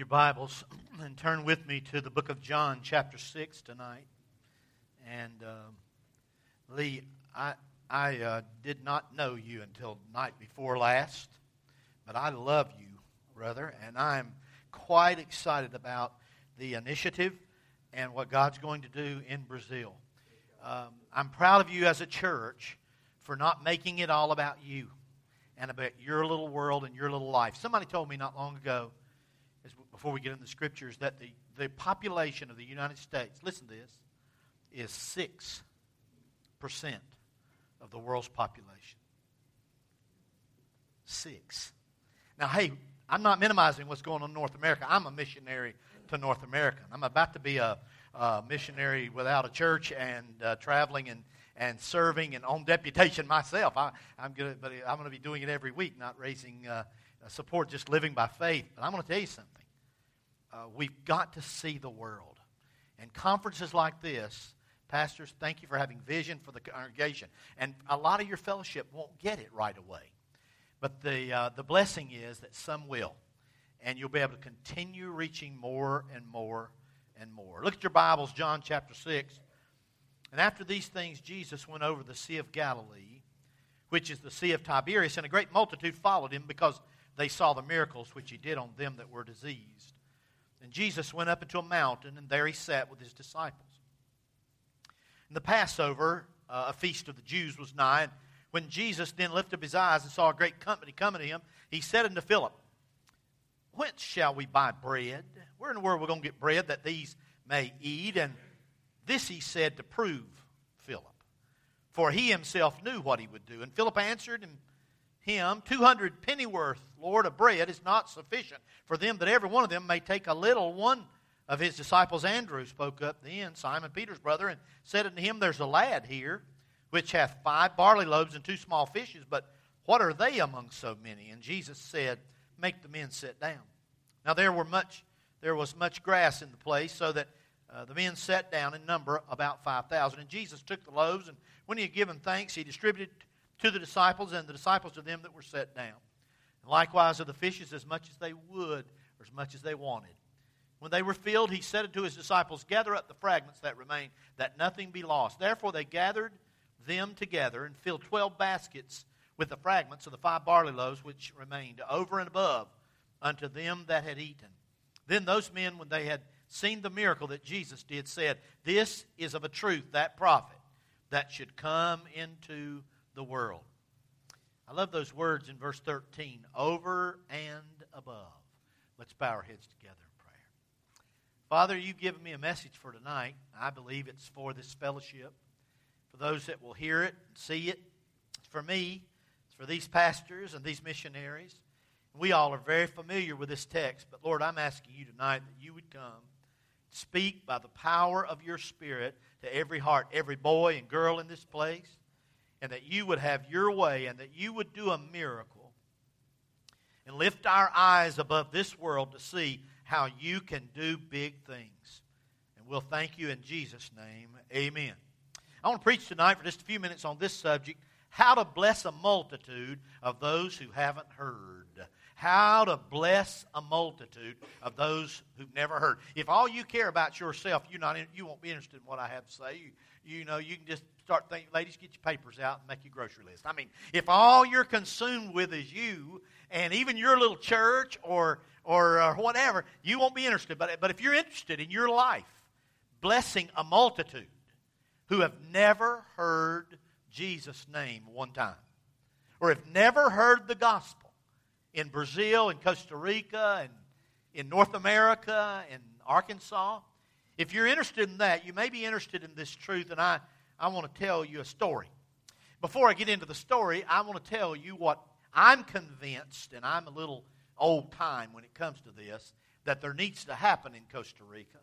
Your Bibles and turn with me to the book of John, chapter 6 tonight. And Lee, I did not know you until night before last, but I love you, brother, and I'm quite excited about the initiative and what God's going to do in Brazil. I'm proud of you as a church for not making it all about you and about your little world and your little life. Somebody told me not long ago, before we get into the scriptures, that the population of the United States, listen to this, is 6% of the world's population. 6. Now, hey, I'm not minimizing what's going on in North America. I'm a missionary to North America. I'm about to be a missionary without a church and traveling and serving and on deputation myself. I'm going to be doing it every week, not raising support, just living by faith. But I'm going to tell you something. We've got to see the world. And conferences like this, pastors, thank you for having vision for the congregation. And a lot of your fellowship won't get it right away. But the blessing is that some will. And you'll be able to continue reaching more and more and more. Look at your Bibles, John chapter 6. And after these things, Jesus went over the Sea of Galilee, which is the Sea of Tiberias, and a great multitude followed him because they saw the miracles which he did on them that were diseased. And Jesus went up into a mountain, and there he sat with his disciples. And the Passover, a feast of the Jews, was nigh. And when Jesus then lifted up his eyes and saw a great company coming to him, he said unto Philip, "Whence shall we buy bread? Where in the world are we going to get bread that these may eat?" And this he said to prove Philip, for he himself knew what he would do. And Philip answered and him, 200 pennyworth, Lord, of bread is not sufficient for them, that every one of them may take a little. One of his disciples, Andrew, spoke up then, Simon Peter's brother, and said unto him, "There's a lad here which hath 5 barley loaves and 2 small fishes, but what are they among so many?" And Jesus said, "Make the men sit down." Now there was much grass in the place, so that the men sat down in number about 5,000. And Jesus took the loaves, and when he had given thanks, he distributed to the disciples, and the disciples to them that were set down. And likewise of the fishes, as much as they would, or as much as they wanted. When they were filled, he said unto his disciples, "Gather up the fragments that remain, that nothing be lost." Therefore they gathered them together, and filled 12 baskets with the fragments of the 5 barley loaves which remained, over and above unto them that had eaten. Then those men, when they had seen the miracle that Jesus did, said, "This is of a truth that prophet that should come into the world." I love those words in verse 13, over and above. Let's bow our heads together in prayer. Father, you've given me a message for tonight. I believe it's for this fellowship, for those that will hear it and see it. It's for me. It's for these pastors and these missionaries. We all are very familiar with this text, but Lord, I'm asking you tonight that you would come, speak by the power of your Spirit to every heart, every boy and girl in this place, and that you would have your way, and that you would do a miracle and lift our eyes above this world to see how you can do big things. And we'll thank you in Jesus' name. Amen. I want to preach tonight for just a few minutes on this subject, how to bless a multitude of those who haven't heard. How to bless a multitude of those who've never heard. If all you care about yourself, you won't be interested in what I have to say. You know, you can just start thinking, ladies, get your papers out and make your grocery list. I mean, if all you're consumed with is you, and even your little church or whatever, you won't be interested. But if you're interested in your life, blessing a multitude who have never heard Jesus' name one time, or have never heard the gospel in Brazil, in Costa Rica, and in North America, in Arkansas, if you're interested in that, you may be interested in this truth, and I want to tell you a story. Before I get into the story, I want to tell you what I'm convinced, and I'm a little old time when it comes to this, that there needs to happen in Costa Rica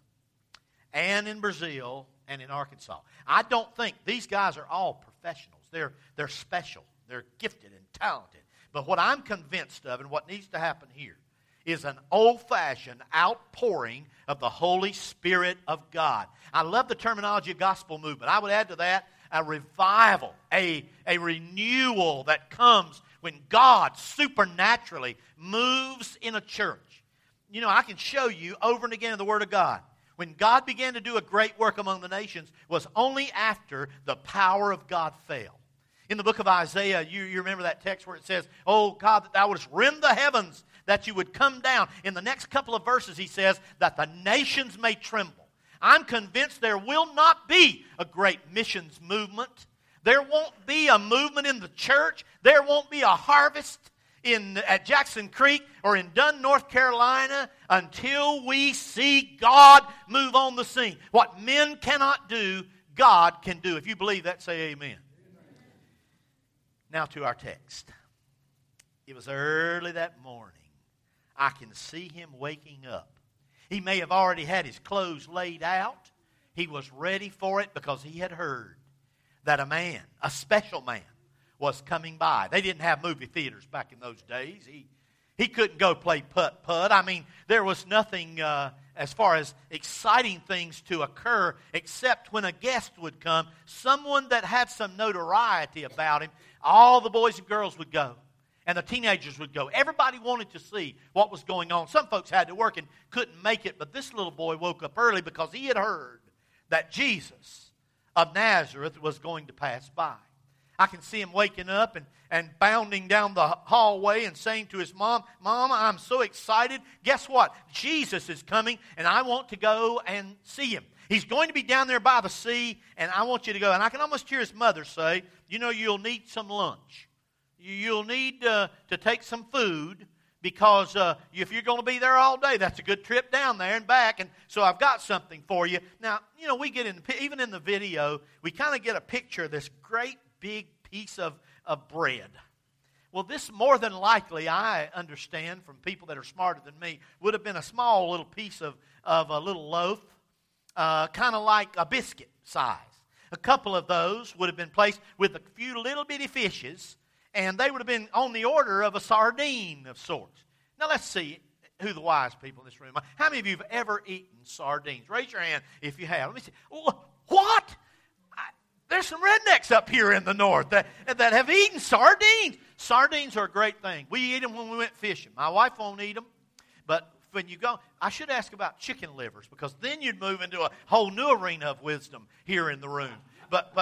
and in Brazil and in Arkansas. I don't think these guys are all professionals. They're special. They're gifted and talented. But what I'm convinced of and what needs to happen here is an old-fashioned outpouring of the Holy Spirit of God. I love the terminology of gospel movement. I would add to that a revival, a renewal that comes when God supernaturally moves in a church. you know, I can show you over and again in the Word of God. When God began to do a great work among the nations was only after the power of God fell. In the book of Isaiah, you remember that text where it says, "Oh God, that thou wouldst rend the heavens, that you would come down." In the next couple of verses, he says, "That the nations may tremble." I'm convinced there will not be a great missions movement. There won't be a movement in the church. There won't be a harvest at Jackson Creek or in Dunn, North Carolina, until we see God move on the scene. What men cannot do, God can do. If you believe that, say amen. Now to our text. It was early that morning. I can see him waking up. He may have already had his clothes laid out. He was ready for it because he had heard that a man, a special man, was coming by. They didn't have movie theaters back in those days. He couldn't go play putt-putt. I mean, there was nothing as far as exciting things to occur except when a guest would come, someone that had some notoriety about him. All the boys and girls would go, and the teenagers would go. Everybody wanted to see what was going on. Some folks had to work and couldn't make it, but this little boy woke up early because he had heard that Jesus of Nazareth was going to pass by. I can see him waking up and bounding down the hallway and saying to his mom, "Mom, I'm so excited. Guess what? Jesus is coming, and I want to go and see him. He's going to be down there by the sea, and I want you to go." And I can almost hear his mother say, "You know, you'll need some lunch. You'll need to take some food, because if you're going to be there all day, that's a good trip down there and back, and so I've got something for you." Now, you know, we get in, even in the video, we kind of get a picture of this great big piece of bread. Well, this more than likely, I understand from people that are smarter than me, would have been a small little piece of a little loaf, kind of like a biscuit size. A couple of those would have been placed with a few little bitty fishes, and they would have been on the order of a sardine of sorts. Now, let's see who the wise people in this room are. How many of you have ever eaten sardines? Raise your hand if you have. Let me see. What? There's some rednecks up here in the north that have eaten sardines. Sardines are a great thing. We eat them when we went fishing. My wife won't eat them. But when you go, I should ask about chicken livers, because then you'd move into a whole new arena of wisdom here in the room. But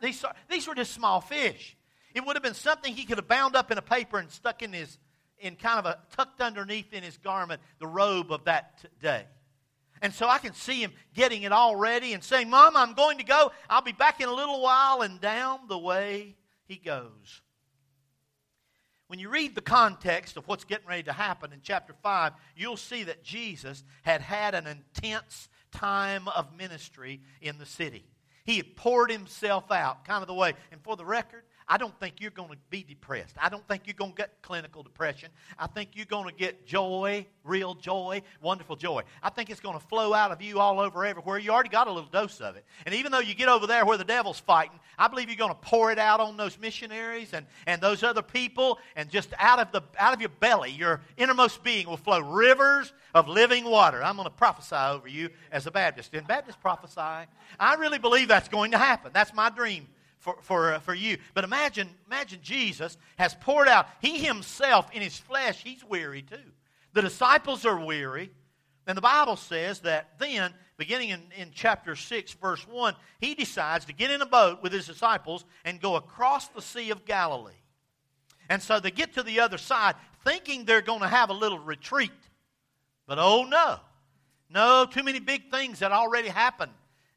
these were just small fish. It would have been something he could have bound up in a paper and stuck in his, in kind of a, tucked underneath in his garment, the robe of that day. And so I can see him getting it all ready and saying, "Mom, I'm going to go. I'll be back in a little while." And down the way he goes. When you read the context of what's getting ready to happen in chapter 5, you'll see that Jesus had had an intense time of ministry in the city. He had poured himself out, kind of the way. And for the record, I don't think you're going to be depressed. I don't think you're going to get clinical depression. I think you're going to get joy, real joy, wonderful joy. I think it's going to flow out of you all over everywhere. You already got a little dose of it. And even though you get over there where the devil's fighting, I believe you're going to pour it out on those missionaries and those other people. And just out of your belly, your innermost being will flow rivers of living water. I'm going to prophesy over you as a Baptist. Didn't Baptists prophesy? I really believe that's going to happen. That's my dream. For you. But imagine Jesus has poured out. He himself in his flesh, he's weary too. The disciples are weary. And the Bible says that then, beginning in chapter 6, verse 1, he decides to get in a boat with his disciples and go across the Sea of Galilee. And so they get to the other side thinking they're going to have a little retreat. But oh no. No, too many big things that already happened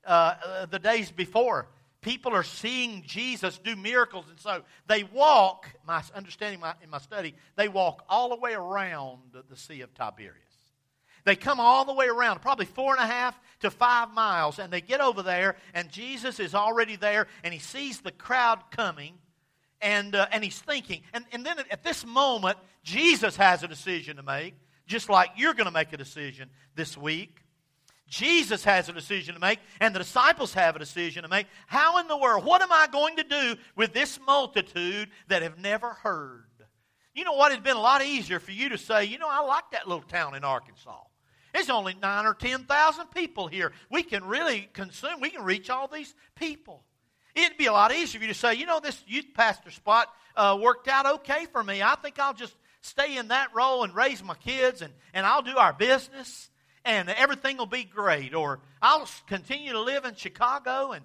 the days before. People are seeing Jesus do miracles, and so they walk, my understanding in my study, they walk all the way around the Sea of Tiberias. They come all the way around, probably 4.5 to 5 miles, and they get over there, and Jesus is already there, and he sees the crowd coming, and he's thinking. And then at this moment, Jesus has a decision to make, just like you're going to make a decision this week. Jesus has a decision to make, and the disciples have a decision to make. How in the world, what am I going to do with this multitude that have never heard? You know what, it'd been a lot easier for you to say, "You know, I like that little town in Arkansas. There's only 9,000 or 10,000 people here. We can really consume, we can reach all these people." It'd be a lot easier for you to say, "You know, this youth pastor spot worked out okay for me. I think I'll just stay in that role and raise my kids, and I'll do our business, and everything will be great. Or I'll continue to live in Chicago,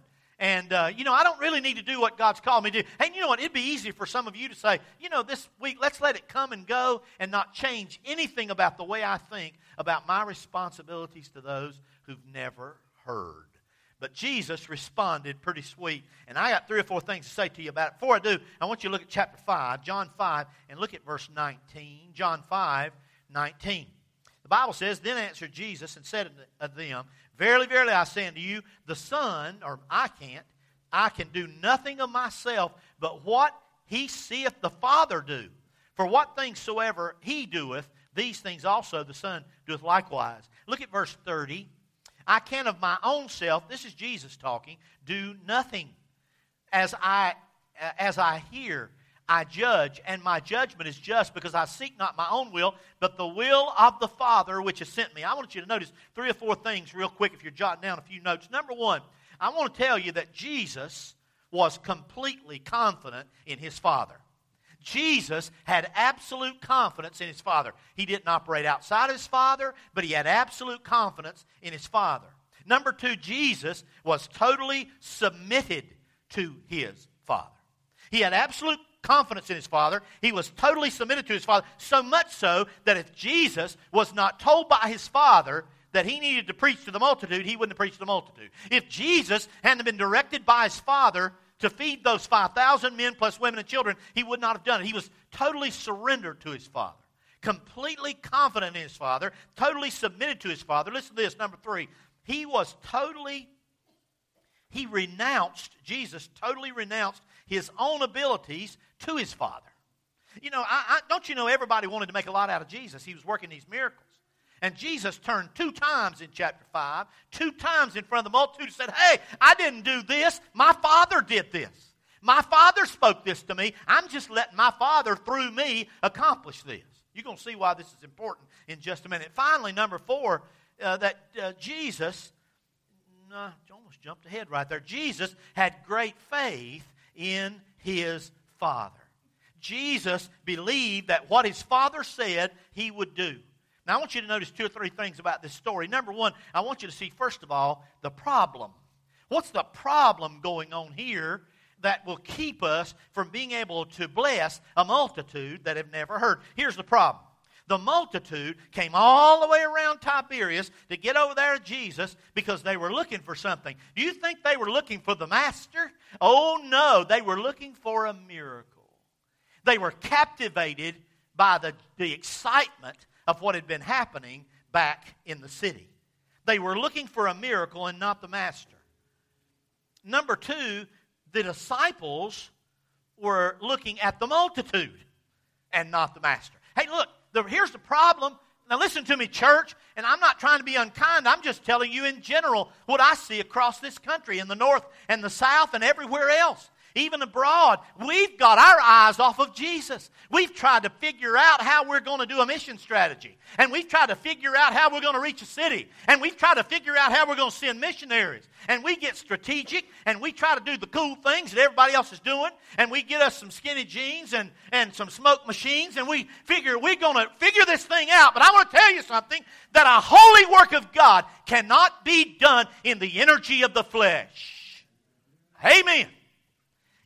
and I don't really need to do what God's called me to do. And you know what? It'd be easy for some of you to say, this week, let's let it come and go and not change anything about the way I think about my responsibilities to those who've never heard. But Jesus responded pretty sweet. And I got 3 or 4 things to say to you about it. Before I do, I want you to look at chapter 5, John 5, and look at verse 19. John 5, 19. The Bible says, Then answered Jesus and said unto them, Verily, verily, I say unto you, the Son, or I can do nothing of myself, but what he seeth the Father do. For what things soever he doeth, these things also the Son doeth likewise. Look at verse 30. I can of my own self, this is Jesus talking, do nothing. As I hear, I judge, and my judgment is just, because I seek not my own will, but the will of the Father which has sent me. I want you to notice 3 or 4 things real quick if you're jotting down a few notes. Number one, I want to tell you that Jesus was completely confident in his Father. Jesus had absolute confidence in his Father. He didn't operate outside of his Father, but he had absolute confidence in his Father. Number 2, Jesus was totally submitted to his Father. He had absolute confidence in his Father. He was totally submitted to his Father, so much so that if Jesus was not told by his Father that he needed to preach to the multitude, he wouldn't have preached to the multitude. If Jesus hadn't been directed by his Father to feed those 5,000 men plus women and children, he would not have done it. He was totally surrendered to his Father, completely confident in his Father, totally submitted to his Father. Listen to this, number 3. Jesus totally renounced his own abilities to his Father. Don't you know everybody wanted to make a lot out of Jesus? He was working these miracles. And Jesus turned 2 times in chapter 5, 2 times in front of the multitude and said, Hey, I didn't do this. My Father did this. My Father spoke this to me. I'm just letting my Father, through me, accomplish this. You're going to see why this is important in just a minute. Finally, number 4, almost jumped ahead right there. Jesus had great faith in his Father. Jesus believed that what his Father said, he would do. Now, I want you to notice 2 or 3 things about this story. Number 1, I want you to see, first of all, the problem. What's the problem going on here that will keep us from being able to bless a multitude that have never heard? Here's the problem. The multitude came all the way around Tiberias to get over there to Jesus because they were looking for something. Do you think they were looking for the Master? Oh, no. They were looking for a miracle. They were captivated by the excitement of what had been happening back in the city. They were looking for a miracle and not the Master. Number 2, the disciples were looking at the multitude and not the Master. Hey, look, here's the problem. Now listen to me, church, and I'm not trying to be unkind. I'm just telling you in general what I see across this country, in the north and the south and everywhere else. Even abroad, we've got our eyes off of Jesus. We've tried to figure out how we're going to do a mission strategy. And we've tried to figure out how we're going to reach a city. And we've tried to figure out how we're going to send missionaries. And we get strategic, and we try to do the cool things that everybody else is doing. And we get us some skinny jeans and some smoke machines, and we figure we're going to figure this thing out. But I want to tell you something, that a holy work of God cannot be done in the energy of the flesh. Amen.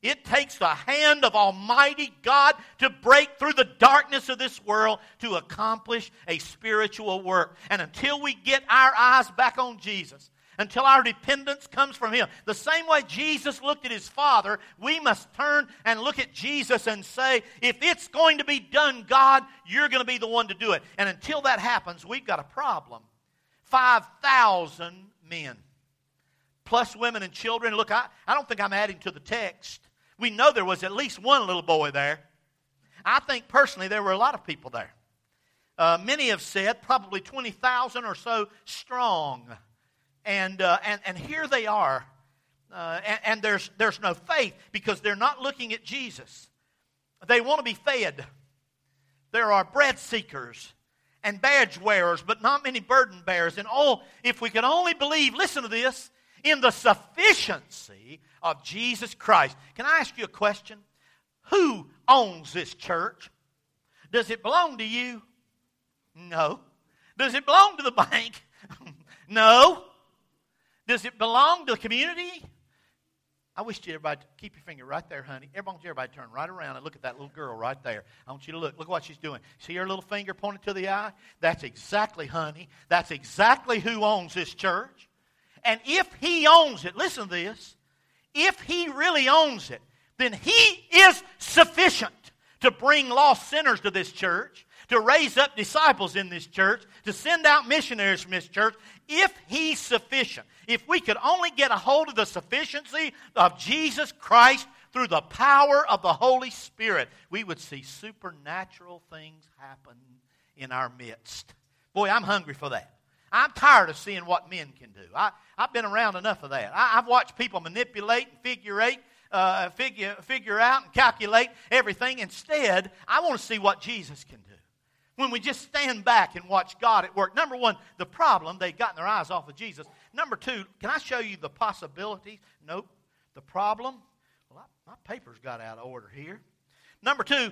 It takes the hand of Almighty God to break through the darkness of this world to accomplish a spiritual work. And until we get our eyes back on Jesus, until our dependence comes from Him, the same way Jesus looked at His Father, we must turn and look at Jesus and say, if it's going to be done, God, you're going to be the one to do it. And until that happens, we've got a problem. 5,000 men, plus women and children. Look, I don't think I'm adding to the text. We know there was at least one little boy there. I think personally there were a lot of people there. Many have said probably 20,000 or so strong. And here they are. And there's no faith because they're not looking at Jesus. They want to be fed. There are bread seekers and badge wearers, but not many burden bearers. And oh, if we could only believe, listen to this, in the sufficiency of Jesus Christ. Can I ask you a question? Who owns this church? Does it belong to you? No. Does it belong to the bank? No. Does it belong to the community? I wish everybody, keep your finger right there, honey. Everybody turn right around and look at that little girl right there. I want you to look. Look what she's doing. See her little finger pointed to the eye? That's exactly, honey. That's exactly who owns this church. And if he owns it, listen to this, if he really owns it, then he is sufficient to bring lost sinners to this church, to raise up disciples in this church, to send out missionaries from this church, if he's sufficient. If we could only get a hold of the sufficiency of Jesus Christ through the power of the Holy Spirit, we would see supernatural things happen in our midst. Boy, I'm hungry for that. I'm tired of seeing what men can do. I've been around enough of that. I've watched people manipulate and figure out and calculate everything. Instead, I want to see what Jesus can do. When we just stand back and watch God at work. Number one, the problem, they've gotten their eyes off of Jesus. Number two, can I show you the possibilities? Nope. The problem, well, my paper's got out of order here. Number two,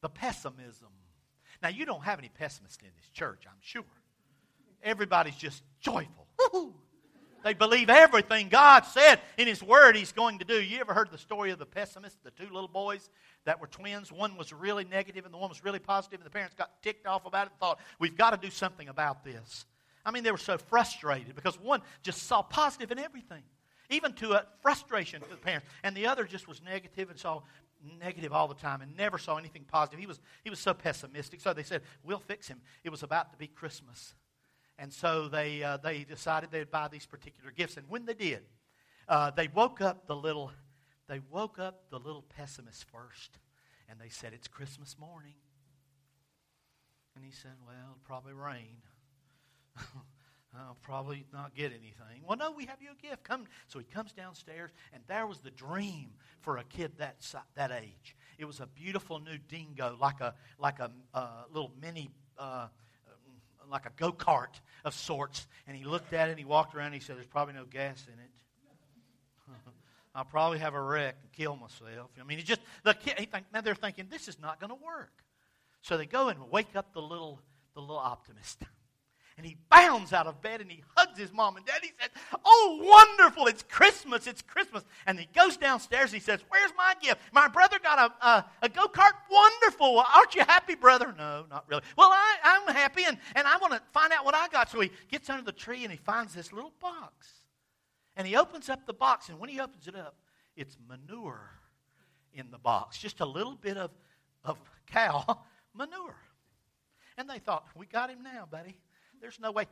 the pessimism. Now, you don't have any pessimists in this church, I'm sure. Everybody's just joyful. Woo-hoo. They believe everything God said in His Word He's going to do. You ever heard the story of the pessimist, the two little boys that were twins? One was really negative and the one was really positive, and the parents got ticked off about it and thought, we've got to do something about this. I mean, they were so frustrated because one just saw positive in everything, even to a frustration to the parents, and the other just was negative and saw negative all the time and never saw anything positive. He was so pessimistic, so they said, we'll fix him. It was about to be Christmas. And so they decided they'd buy these particular gifts. And when they did, they woke up the little pessimist first. And they said, it's Christmas morning. And he said, well, it'll probably rain. I'll probably not get anything. Well, no, we have you a gift. Come. So he comes downstairs, and there was the dream for a kid that age. It was a beautiful new dingo, like a little mini. Like a go-kart of sorts. And he looked at it and he walked around and he said, there's probably no gas in it. I'll probably have a wreck and kill myself. I mean, now they're thinking, this is not going to work. So they go and wake up the little optimist. And he bounds out of bed and he hugs his mom and dad. He says, oh, wonderful, it's Christmas, it's Christmas. And he goes downstairs and he says, where's my gift? My brother got a go-kart, wonderful. Well, aren't you happy, brother? No, not really. Well, I'm happy and I want to find out what I got. So he gets under the tree and he finds this little box. And he opens up the box, and when he opens it up, it's manure in the box. Just a little bit of cow manure. And they thought, we got him now, buddy. There's no way.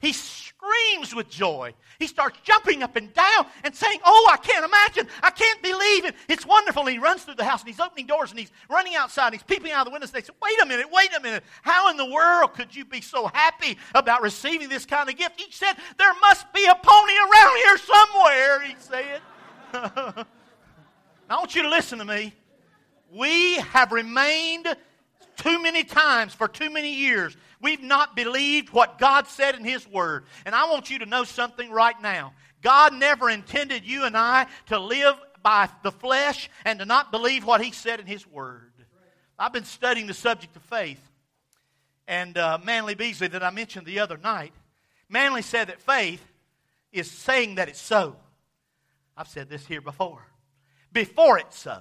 He screams with joy. He starts jumping up and down and saying, oh, I can't imagine. I can't believe it. It's wonderful. And he runs through the house, and he's opening doors, and he's running outside, and he's peeping out of the windows. They said, wait a minute. How in the world could you be so happy about receiving this kind of gift? He said, there must be a pony around here somewhere, he said. Now, I want you to listen to me. We have remained too many times for too many years. We've not believed what God said in His Word. And I want you to know something right now. God never intended you and I to live by the flesh and to not believe what He said in His Word. I've been studying the subject of faith. And Manly Beasley, that I mentioned the other night, Manly said that faith is saying that it's so. I've said this here before. Before it's so.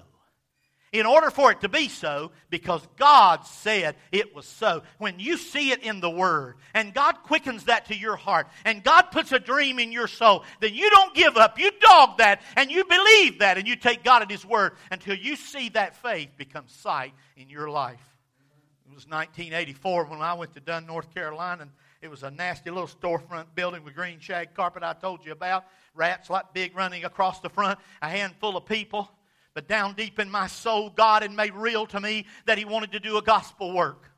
In order for it to be so, because God said it was so. When you see it in the Word, and God quickens that to your heart, and God puts a dream in your soul, then you don't give up. You dog that, and you believe that, and you take God at His Word until you see that faith become sight in your life. It was 1984 when I went to Dunn, North Carolina, and it was a nasty little storefront building with green shag carpet I told you about. Rats like big running across the front, a handful of people. But down deep in my soul, God had made real to me that He wanted to do a gospel work.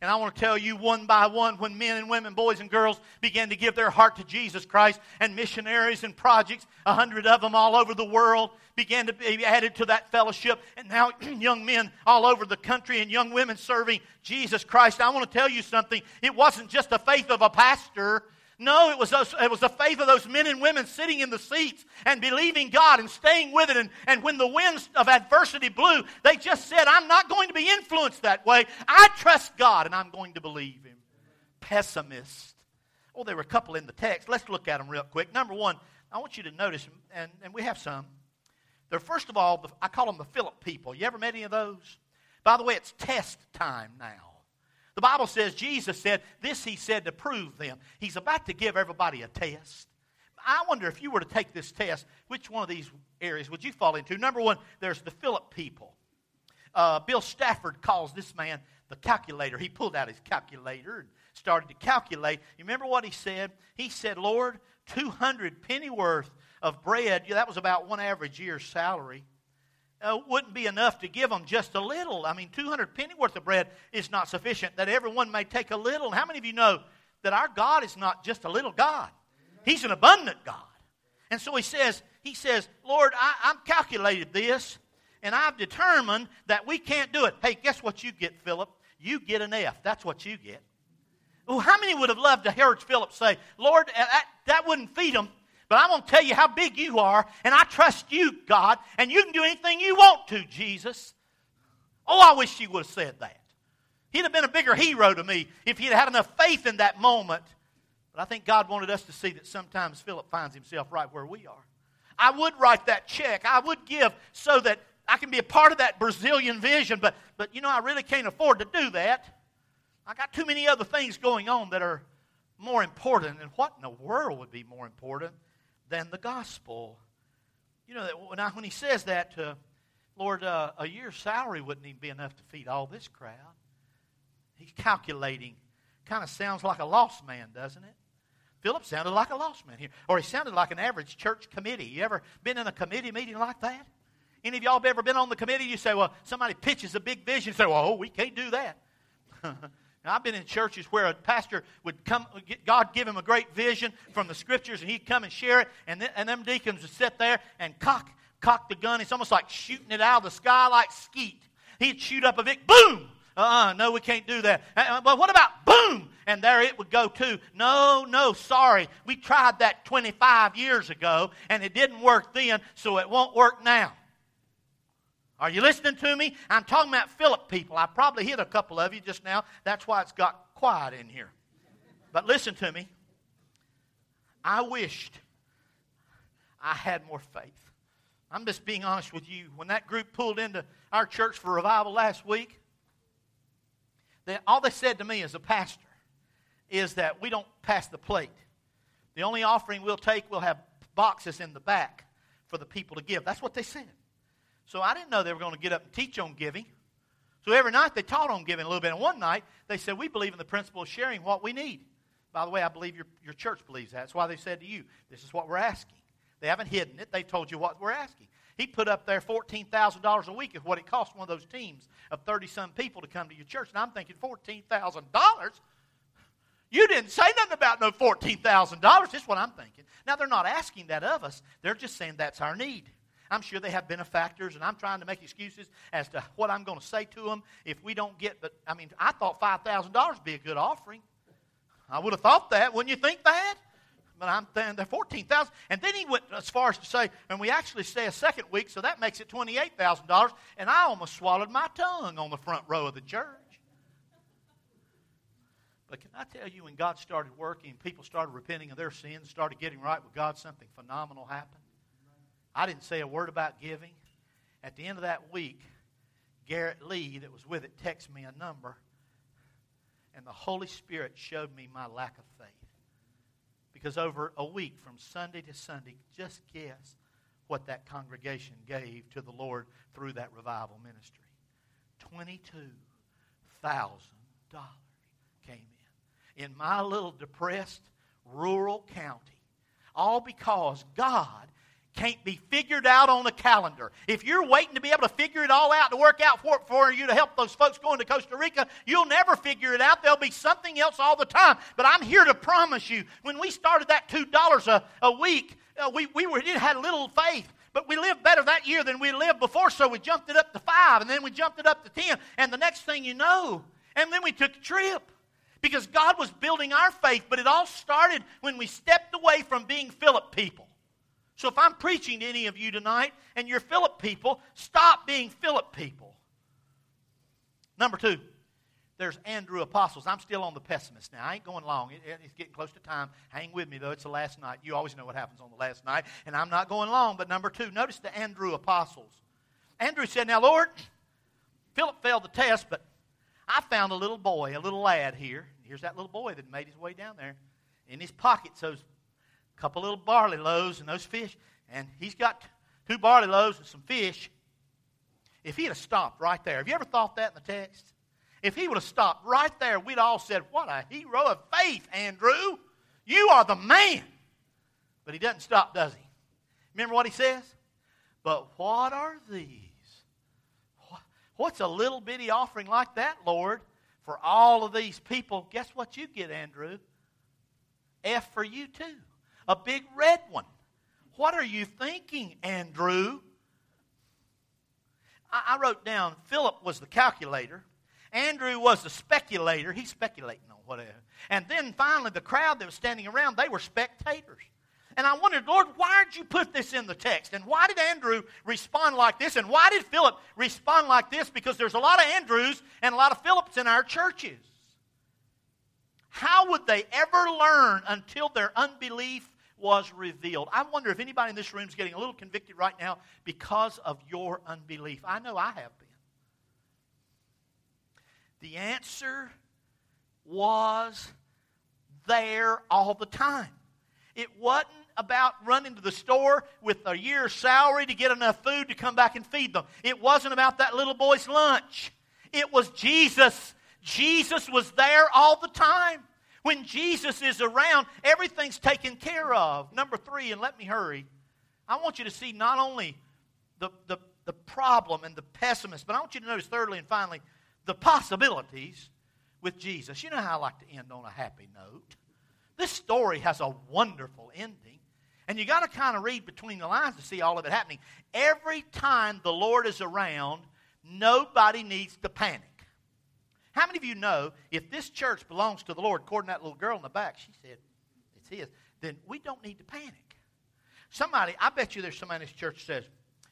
And I want to tell you one by one, when men and women, boys and girls began to give their heart to Jesus Christ, and missionaries and projects, 100 of them all over the world, began to be added to that fellowship. And now young men all over the country and young women serving Jesus Christ. I want to tell you something. It wasn't just the faith of a pastor. No, it was the faith of those men and women sitting in the seats and believing God and staying with it. And when the winds of adversity blew, they just said, I'm not going to be influenced that way. I trust God and I'm going to believe Him. Pessimist. Oh, there were a couple in the text. Let's look at them real quick. Number one, I want you to notice, and we have some. They're, first of all, I call them the Philip people. You ever met any of those? By the way, it's test time now. The Bible says, Jesus said, this He said to prove them. He's about to give everybody a test. I wonder if you were to take this test, which one of these areas would you fall into? Number one, there's the Philip people. Bill Stafford calls this man the calculator. He pulled out his calculator and started to calculate. You remember what he said? He said, Lord, 200 penny worth of bread, that was about one average year's salary, wouldn't be enough to give them just a little. I mean, 200 penny worth of bread is not sufficient, that everyone may take a little. And how many of you know that our God is not just a little God? He's an abundant God. And so he says, Lord, I've calculated this, and I've determined that we can't do it. Hey, guess what you get, Philip? You get an F. That's what you get. Oh, how many would have loved to hear Philip say, Lord, that wouldn't feed them. But I'm going to tell you how big you are, and I trust you, God, and you can do anything you want to, Jesus. Oh, I wish he would have said that. He'd have been a bigger hero to me if he'd had enough faith in that moment. But I think God wanted us to see that sometimes Philip finds himself right where we are. I would write that check. I would give so that I can be a part of that Brazilian vision, but you know, I really can't afford to do that. I got too many other things going on that are more important. And what in the world would be more important than the gospel? You know, that when he says that, Lord, a year's salary wouldn't even be enough to feed all this crowd. He's calculating. Kind of sounds like a lost man, doesn't it? Philip sounded like a lost man here. Or he sounded like an average church committee. You ever been in a committee meeting like that? Any of y'all have ever been on the committee? You say, well, somebody pitches a big vision. You say, well, oh, we can't do that. Now, I've been in churches where a pastor would come, God give him a great vision from the Scriptures, and he'd come and share it, and them deacons would sit there and cock the gun. It's almost like shooting it out of the sky like skeet. He'd shoot up a big boom. No, we can't do that. But what about boom? And there it would go too. No, sorry. We tried that 25 years ago, and it didn't work then, so it won't work now. Are you listening to me? I'm talking about Philip people. I probably hit a couple of you just now. That's why it's got quiet in here. But listen to me. I wished I had more faith. I'm just being honest with you. When that group pulled into our church for revival last week, all they said to me as a pastor is that we don't pass the plate. The only offering we'll take, we'll have boxes in the back for the people to give. That's what they said. So I didn't know they were going to get up and teach on giving. So every night they taught on giving a little bit. And one night they said, we believe in the principle of sharing what we need. By the way, I believe your church believes that. That's why they said to you, this is what we're asking. They haven't hidden it. They told you what we're asking. He put up there $14,000 a week is what it cost one of those teams of 30-some people to come to your church. And I'm thinking, $14,000? You didn't say nothing about no $14,000. That's what I'm thinking. Now, they're not asking that of us. They're just saying that's our need. I'm sure they have benefactors, and I'm trying to make excuses as to what I'm going to say to them if we don't get. But, I mean, I thought $5,000 would be a good offering. I would have thought that. Wouldn't you think that? But I'm saying they're $14,000. And then he went as far as to say, and we actually stay a second week, so that makes it $28,000. And I almost swallowed my tongue on the front row of the church. But can I tell you, when God started working, people started repenting of their sins, started getting right with God, something phenomenal happened. I didn't say a word about giving. At the end of that week, Garrett Lee, that was with it, texted me a number, and the Holy Spirit showed me my lack of faith. Because over a week, from Sunday to Sunday, just guess what that congregation gave to the Lord through that revival ministry. $22,000 came in. In my little depressed rural county. All because God can't be figured out on a calendar. If you're waiting to be able to figure it all out, to work out for you to help those folks going to Costa Rica, you'll never figure it out. There'll be something else all the time. But I'm here to promise you, when we started that $2 a week, we had little faith. But we lived better that year than we lived before, so we jumped it up to $5, and then we jumped it up to $10, and the next thing you know, and then we took a trip. because God was building our faith, but it all started when we stepped away from being Philip people. So if I'm preaching to any of you tonight and you're Philip people, stop being Philip people. Number two, there's Andrew Apostles. I'm still on the pessimist now. I ain't going long. It's getting close to time. Hang with me, though. It's the last night. You always know what happens on the last night. And I'm not going long, but number two, notice the Andrew Apostles. Andrew said, "Now, Lord, Philip failed the test, but I found a little boy, a little lad here." Here's that little boy that made his way down there. In his pockets, those couple little barley loaves and those fish. And he's got two barley loaves and some fish. If he'd have stopped right there. Have you ever thought that in the text? If he would have stopped right there, we'd all said, "What a hero of faith, Andrew. You are the man." But he doesn't stop, does he? Remember what he says? "But what are these? What's a little bitty offering like that, Lord? For all of these people," guess what you get, Andrew? F for you too. A big red one. What are you thinking, Andrew? I wrote down, Philip was the calculator. Andrew was the speculator. He's speculating on whatever. And then finally, the crowd that was standing around, they were spectators. And I wondered, Lord, why did you put this in the text? And why did Andrew respond like this? And why did Philip respond like this? Because there's a lot of Andrews and a lot of Philips in our churches. How would they ever learn until their unbelief was revealed? I wonder if anybody in this room is getting a little convicted right now because of your unbelief. I know I have been. The answer was there all the time. It wasn't about running to the store with a year's salary to get enough food to come back and feed them. It wasn't about that little boy's lunch. It was Jesus. Jesus was there all the time. When Jesus is around, everything's taken care of. Number three, and let me hurry. I want you to see not only the problem and the pessimist, but I want you to notice thirdly and finally, the possibilities with Jesus. You know how I like to end on a happy note. This story has a wonderful ending. And you got to kind of read between the lines to see all of it happening. Every time the Lord is around, nobody needs to panic. How many of you know if this church belongs to the Lord, according to that little girl in the back, she said it's His, then we don't need to panic. Somebody, I bet you there's somebody in this church says,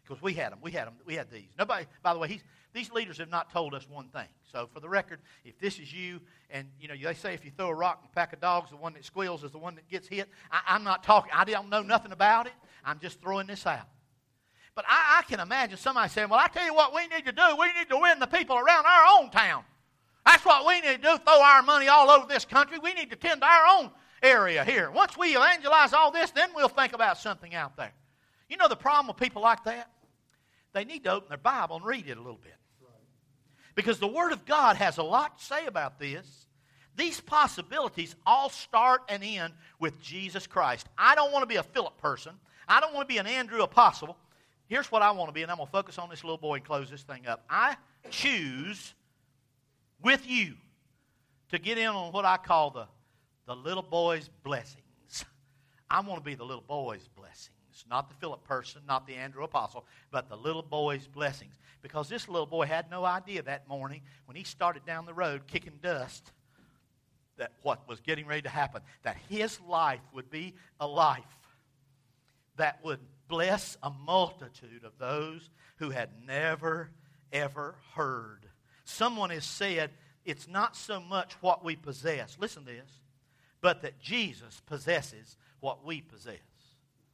because we had them, we had these. Nobody, by the way, these leaders have not told us one thing. So for the record, if this is you, and you know they say if you throw a rock in a pack of dogs, the one that squeals is the one that gets hit. I'm not talking. I don't know nothing about it. I'm just throwing this out. But I can imagine somebody saying, "Well, I tell you what we need to do. We need to win the people around our own town. That's what we need to do, throw our money all over this country. We need to tend to our own area here. Once we evangelize all this, then we'll think about something out there." You know the problem with people like that? They need to open their Bible and read it a little bit. Because the Word of God has a lot to say about this. These possibilities all start and end with Jesus Christ. I don't want to be a Philip person. I don't want to be an Andrew Apostle. Here's what I want to be, and I'm going to focus on this little boy and close this thing up. I choose with you to get in on what I call the little boy's blessings. I want to be the little boy's blessings. Not the Philip person, not the Andrew Apostle, but the little boy's blessings. Because this little boy had no idea that morning when he started down the road kicking dust that what was getting ready to happen, that his life would be a life that would bless a multitude of those who had never, ever heard. Someone has said, it's not so much what we possess, listen to this, but that Jesus possesses what we possess.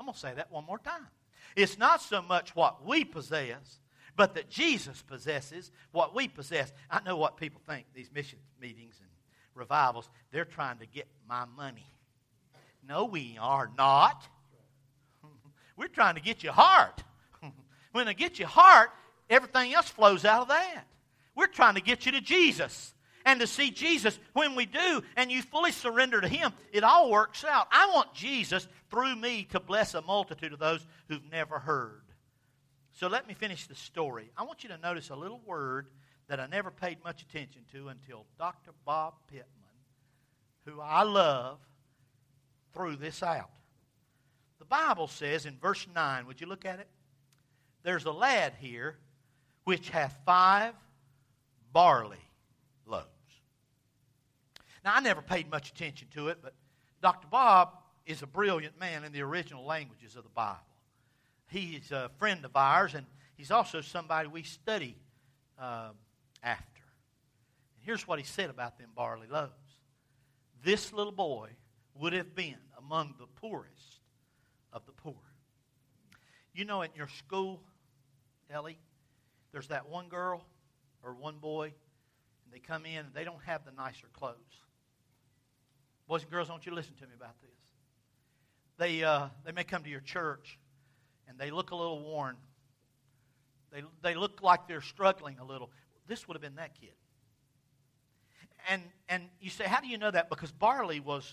I'm going to say that one more time. It's not so much what we possess, but that Jesus possesses what we possess. I know what people think, these mission meetings and revivals, they're trying to get my money. No, we are not. We're trying to get your heart. When I get your heart, everything else flows out of that. We're trying to get you to Jesus. And to see Jesus, when we do, and you fully surrender to Him, it all works out. I want Jesus through me to bless a multitude of those who've never heard. So let me finish the story. I want you to notice a little word that I never paid much attention to until Dr. Bob Pittman, who I love, threw this out. The Bible says in verse 9, would you look at it? There's a lad here which hath 5 barley loaves. Now, I never paid much attention to it, but Dr. Bob is a brilliant man in the original languages of the Bible. He's a friend of ours, and he's also somebody we study after. And here's what he said about them barley loaves. This little boy would have been among the poorest of the poor. You know, in your school, Ellie, there's that one girl or one boy, and they come in and they don't have the nicer clothes. Boys and girls, don't you listen to me about this. They may come to your church, and they look a little worn. They look like they're struggling a little. This would have been that kid. And you say, how do you know that? Because barley was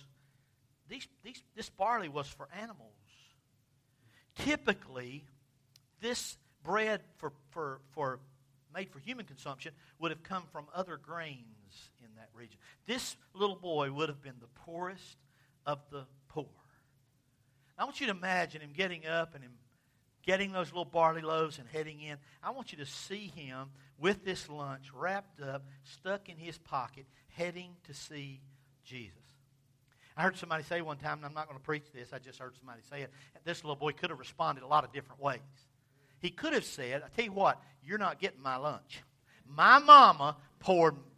this barley was for animals. Typically, this bread for made for human consumption would have come from other grains in that region. This little boy would have been the poorest of the poor. Now, I want you to imagine him getting up and him getting those little barley loaves and heading in. I want you to see him with this lunch wrapped up, stuck in his pocket, heading to see Jesus. I heard somebody say one time, and I'm not going to preach this, I just heard somebody say it, this little boy could have responded a lot of different ways. He could have said, I tell you what, you're not getting my lunch. My mama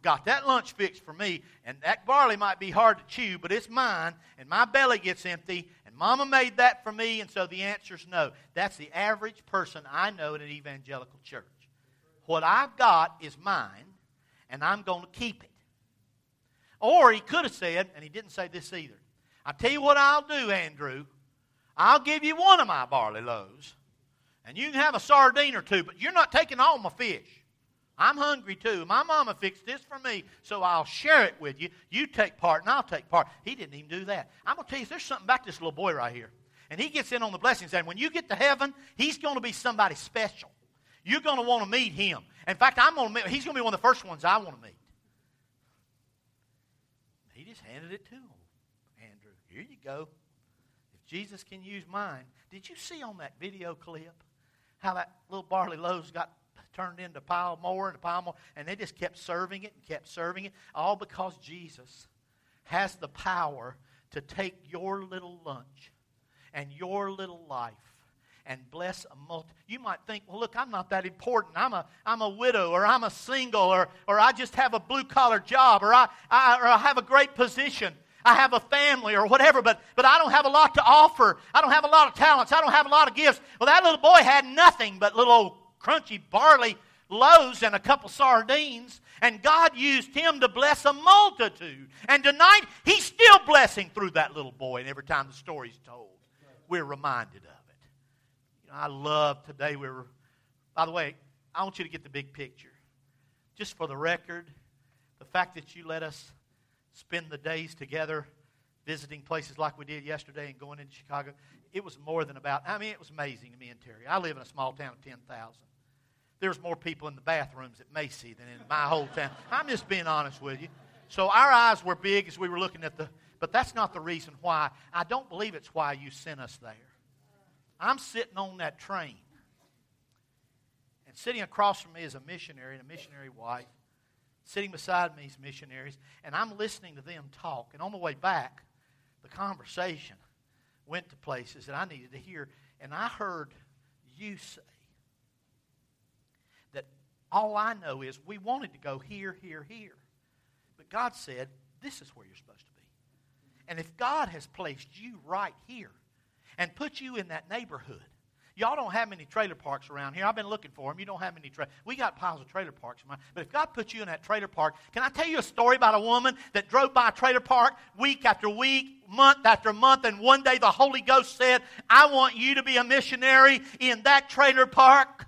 got that lunch fixed for me, and that barley might be hard to chew, but it's mine, and my belly gets empty, and mama made that for me, and so the answer's no. That's the average person I know in an evangelical church. What I've got is mine, and I'm going to keep it. Or he could have said, and he didn't say this either, I tell you what I'll do, Andrew, I'll give you one of my barley loaves, and you can have a sardine or two, but you're not taking all my fish. I'm hungry too. My mama fixed this for me, so I'll share it with you. You take part and I'll take part. He didn't even do that. I'm going to tell you, there's something about this little boy right here. And he gets in on the blessings. And when you get to heaven, he's going to be somebody special. You're going to want to meet him. In fact, he's going to be one of the first ones I want to meet. He just handed it to him. Andrew, here you go. If Jesus can use mine. Did you see on that video clip how that little barley loaves got turned into pile more and a pile more, and they just kept serving it and kept serving it, all because Jesus has the power to take your little lunch and your little life and bless a multitude. You might think, well, look, I'm not that important. I'm a widow, or I'm a single, or I just have a blue-collar job, or I have a great position. I have a family or whatever, but I don't have a lot to offer. I don't have a lot of talents. I don't have a lot of gifts. Well, that little boy had nothing but little old crunchy barley loaves and a couple sardines, and God used him to bless a multitude. And tonight, he's still blessing through that little boy, and every time the story's told, we're reminded of it. You know, I love today, by the way, I want you to get the big picture. Just for the record, the fact that you let us spend the days together visiting places like we did yesterday and going into Chicago, it was more than about, I mean, it was amazing to me and Terry. I live in a small town of 10,000. There's more people in the bathrooms at Macy than in my whole town. I'm just being honest with you. So our eyes were big as we were looking at but that's not the reason why. I don't believe it's why you sent us there. I'm sitting on that train, and sitting across from me is a missionary and a missionary wife. Sitting beside me is missionaries, and I'm listening to them talk. And on the way back, the conversation went to places that I needed to hear, and I heard you say that all I know is we wanted to go here, here, here. But God said, this is where you're supposed to be. And if God has placed you right here and put you in that neighborhood, y'all don't have many trailer parks around here. I've been looking for them. You don't have many trailer. We got piles of trailer parks. But if God put you in that trailer park, can I tell you a story about a woman that drove by a trailer park week after week, month after month, and one day the Holy Ghost said, I want you to be a missionary in that trailer park?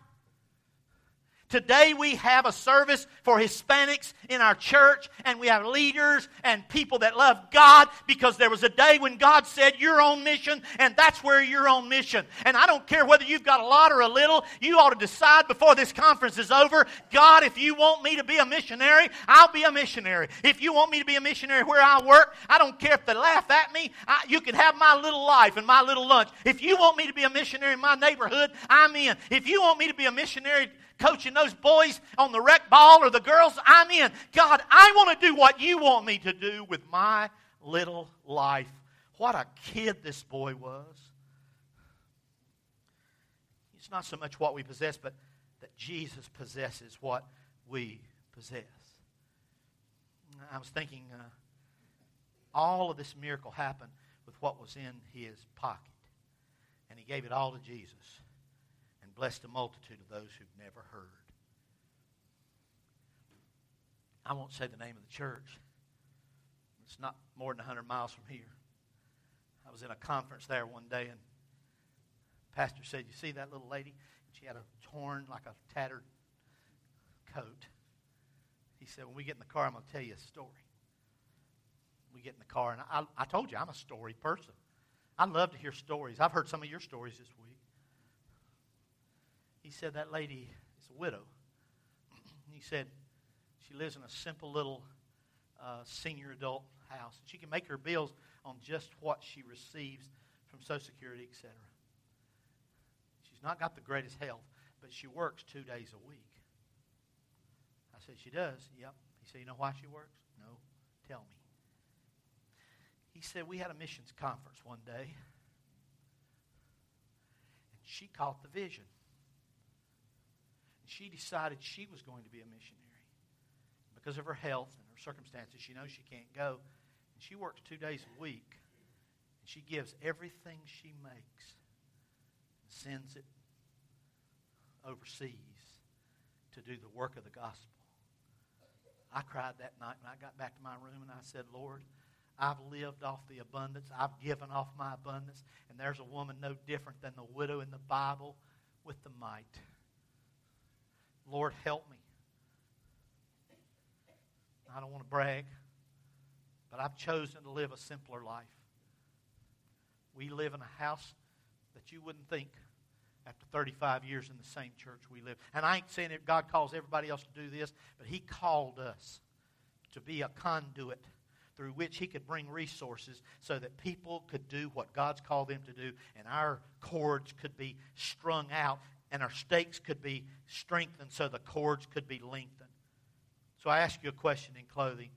Today we have a service for Hispanics in our church, and we have leaders and people that love God, because there was a day when God said, you're on mission, and that's where you're on mission. And I don't care whether you've got a lot or a little, you ought to decide before this conference is over, God, if you want me to be a missionary, I'll be a missionary. If you want me to be a missionary where I work, I don't care if they laugh at me. You can have my little life and my little lunch. If you want me to be a missionary in my neighborhood, I'm in. If you want me to be a missionary coaching those boys on the rec ball or the girls, I'm in. God, I want to do what you want me to do with my little life. What a kid this boy was. It's not so much what we possess, but that Jesus possesses what we possess. I was thinking all of this miracle happened with what was in his pocket. And he gave it all to Jesus and blessed a multitude of those who've never heard. I won't say the name of the church. It's not more than 100 miles from here. I was in a conference there one day, and the pastor said, "You see that little lady? She had a torn, like a tattered coat." He said, "When we get in the car, I'm going to tell you a story." We get in the car, and I told you, I'm a story person. I love to hear stories. I've heard some of your stories this week. He said that lady is a widow. He said she lives in a simple little senior adult house. She can make her bills on just what she receives from Social Security, etc. She's not got the greatest health, but she works 2 days a week. I said, "She does?" "Yep." He said, "You know why she works?" "No." "Tell me." He said, "We had a missions conference one day, and she caught the vision. And she decided she was going to be a missionary. Because of her health and her circumstances, she knows she can't go. And she works 2 days a week, and she gives everything she makes and sends it overseas to do the work of the gospel." I cried that night when I got back to my room, and I said, "Lord, I've lived off the abundance. I've given off my abundance. And there's a woman no different than the widow in the Bible with the mite. Lord, help me." I don't want to brag, but I've chosen to live a simpler life. We live in a house that you wouldn't think after 35 years in the same church we live. And I ain't saying that God calls everybody else to do this, but He called us to be a conduit through which He could bring resources so that people could do what God's called them to do, and our cords could be strung out, and our stakes could be strengthened so the cords could be lengthened. So I ask you a question in closing,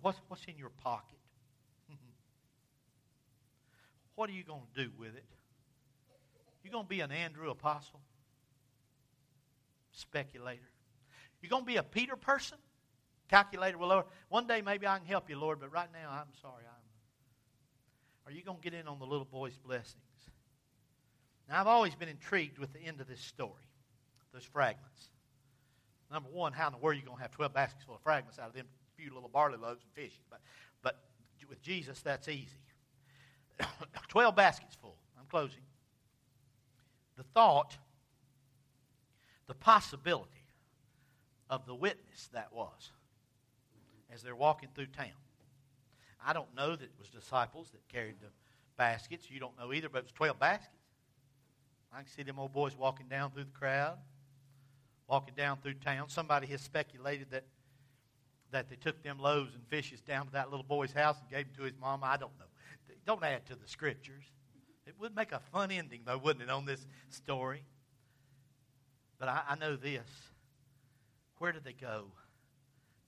what's in your pocket? What are you going to do with it? You going to be an Andrew apostle? Speculator. You going to be a Peter person? Calculator. "Well, Lord, one day maybe I can help you, Lord, but right now I'm sorry." Are you going to get in on the little boy's blessings? Now, I've always been intrigued with the end of this story, those fragments. Number one, how in the world are you going to have 12 baskets full of fragments out of them few little barley loaves and fish? But with Jesus, that's easy. 12 baskets full. I'm closing. The thought, the possibility of the witness that was. As they're walking through town. I don't know that it was disciples that carried the baskets. You don't know either, but it was 12 baskets. I can see them old boys walking down through the crowd, walking down through town. Somebody has speculated that they took them loaves and fishes down to that little boy's house and gave them to his mama. I don't know. Don't add to the scriptures. It would make a fun ending, though, wouldn't it, on this story? But I know this. Where did they go?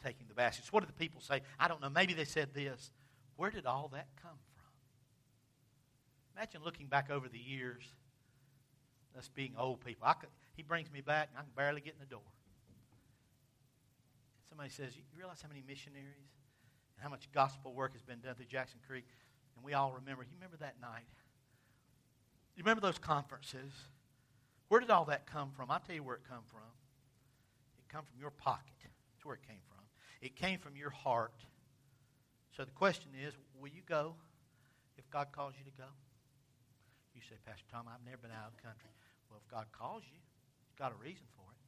Taking the baskets. What did the people say? I don't know. Maybe they said this. Where did all that come from? Imagine looking back over the years, us being old people. He brings me back, and I can barely get in the door. Somebody says, "You realize how many missionaries and how much gospel work has been done through Jackson Creek?" And we all remember. You remember that night? You remember those conferences? Where did all that come from? I'll tell you where it come from. It come from your pocket. That's where it came from. It came from your heart. So the question is, will you go if God calls you to go? You say, "Pastor Tom, I've never been out of the country." Well, if God calls you, He's got a reason for it.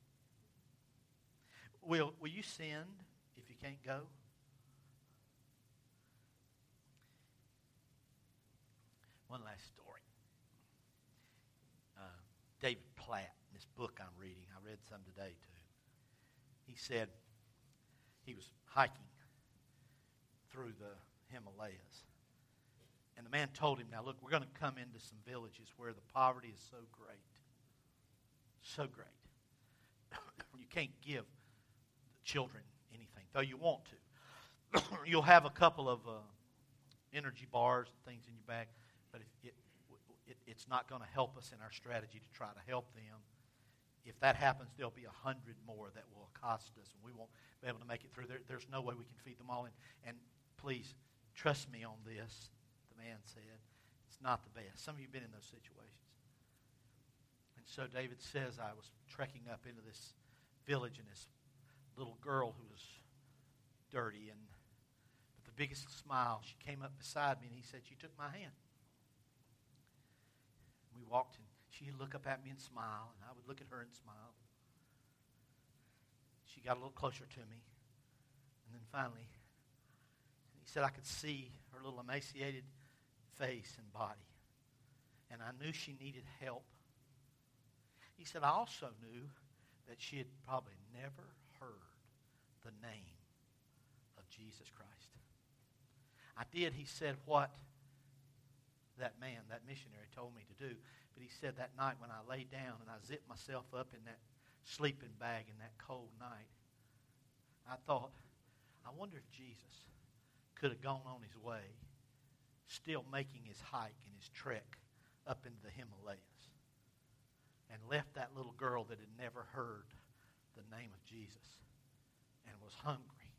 Will you send if you can't go? One last story. David Platt, in this book I'm reading, I read some today too. He said he was hiking through the Himalayas. And the man told him, "Now look, we're going to come into some villages where the poverty is so great. So great. You can't give children anything, though you want to. You'll have a couple of energy bars and things in your bag, but it's not going to help us in our strategy to try to help them. If that happens, there'll be 100 more that will accost us, and we won't be able to make it through. There's no way we can feed them all. And please, trust me on this, the man said. It's not the best. Some of you have been in those situations. And so David says, I was trekking up into this village, and this little girl who was dirty, and with the biggest smile, she came up beside me, and he said, you took my hand. We walked in. She'd look up at me and smile, and I would look at her and smile. She got a little closer to me. And then finally, he said I could see her little emaciated face and body. And I knew she needed help. He said I also knew that she had probably never heard the name of Jesus Christ. I did, he said, what that man, that missionary, told me to do. But he said that night when I lay down and I zipped myself up in that sleeping bag in that cold night, I thought, I wonder if Jesus could have gone on his way, still making his hike and his trek up into the Himalayas, and left that little girl that had never heard the name of Jesus and was hungry.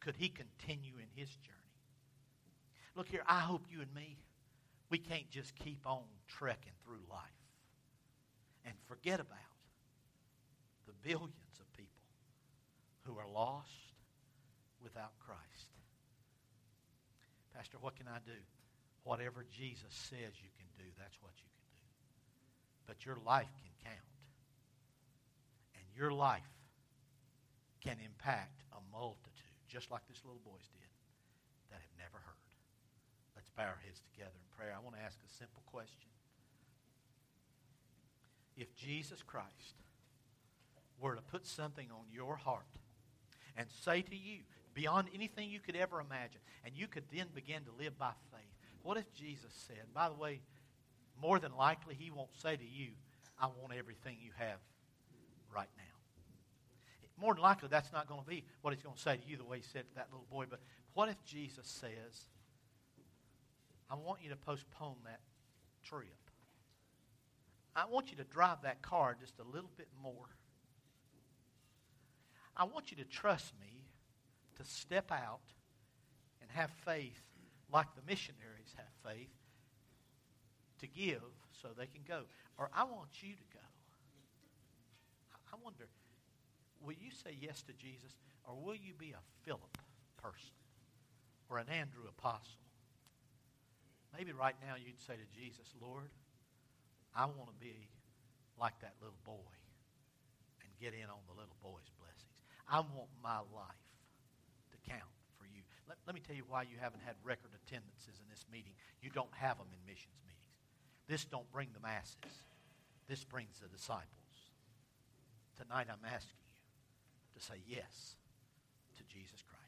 Could he continue in his journey? Look here, I hope you and me, we can't just keep on trekking through life and forget about the billions of people who are lost without Christ. Pastor, what can I do? Whatever Jesus says you can do, that's what you can do. But your life can count. And your life can impact a multitude, just like this little boy's did, that have never heard. Let's bow our heads together in prayer. I want to ask a simple question. If Jesus Christ were to put something on your heart and say to you, beyond anything you could ever imagine, and you could then begin to live by faith, what if Jesus said, by the way, more than likely he won't say to you, I want everything you have right now. More than likely that's not going to be what he's going to say to you the way he said to that little boy. But what if Jesus says, I want you to postpone that trip. I want you to drive that car just a little bit more. I want you to trust me to step out and have faith like the missionaries have faith to give so they can go. Or I want you to go. I wonder, will you say yes to Jesus, or will you be a Philip person or an Andrew apostle? Maybe right now you'd say to Jesus, Lord, I want to be like that little boy and get in on the little boy's blessings. I want my life to count for you. Let me tell you why you haven't had record attendances in this meeting. You don't have them in missions meetings. This don't bring the masses. This brings the disciples. Tonight I'm asking you to say yes to Jesus Christ.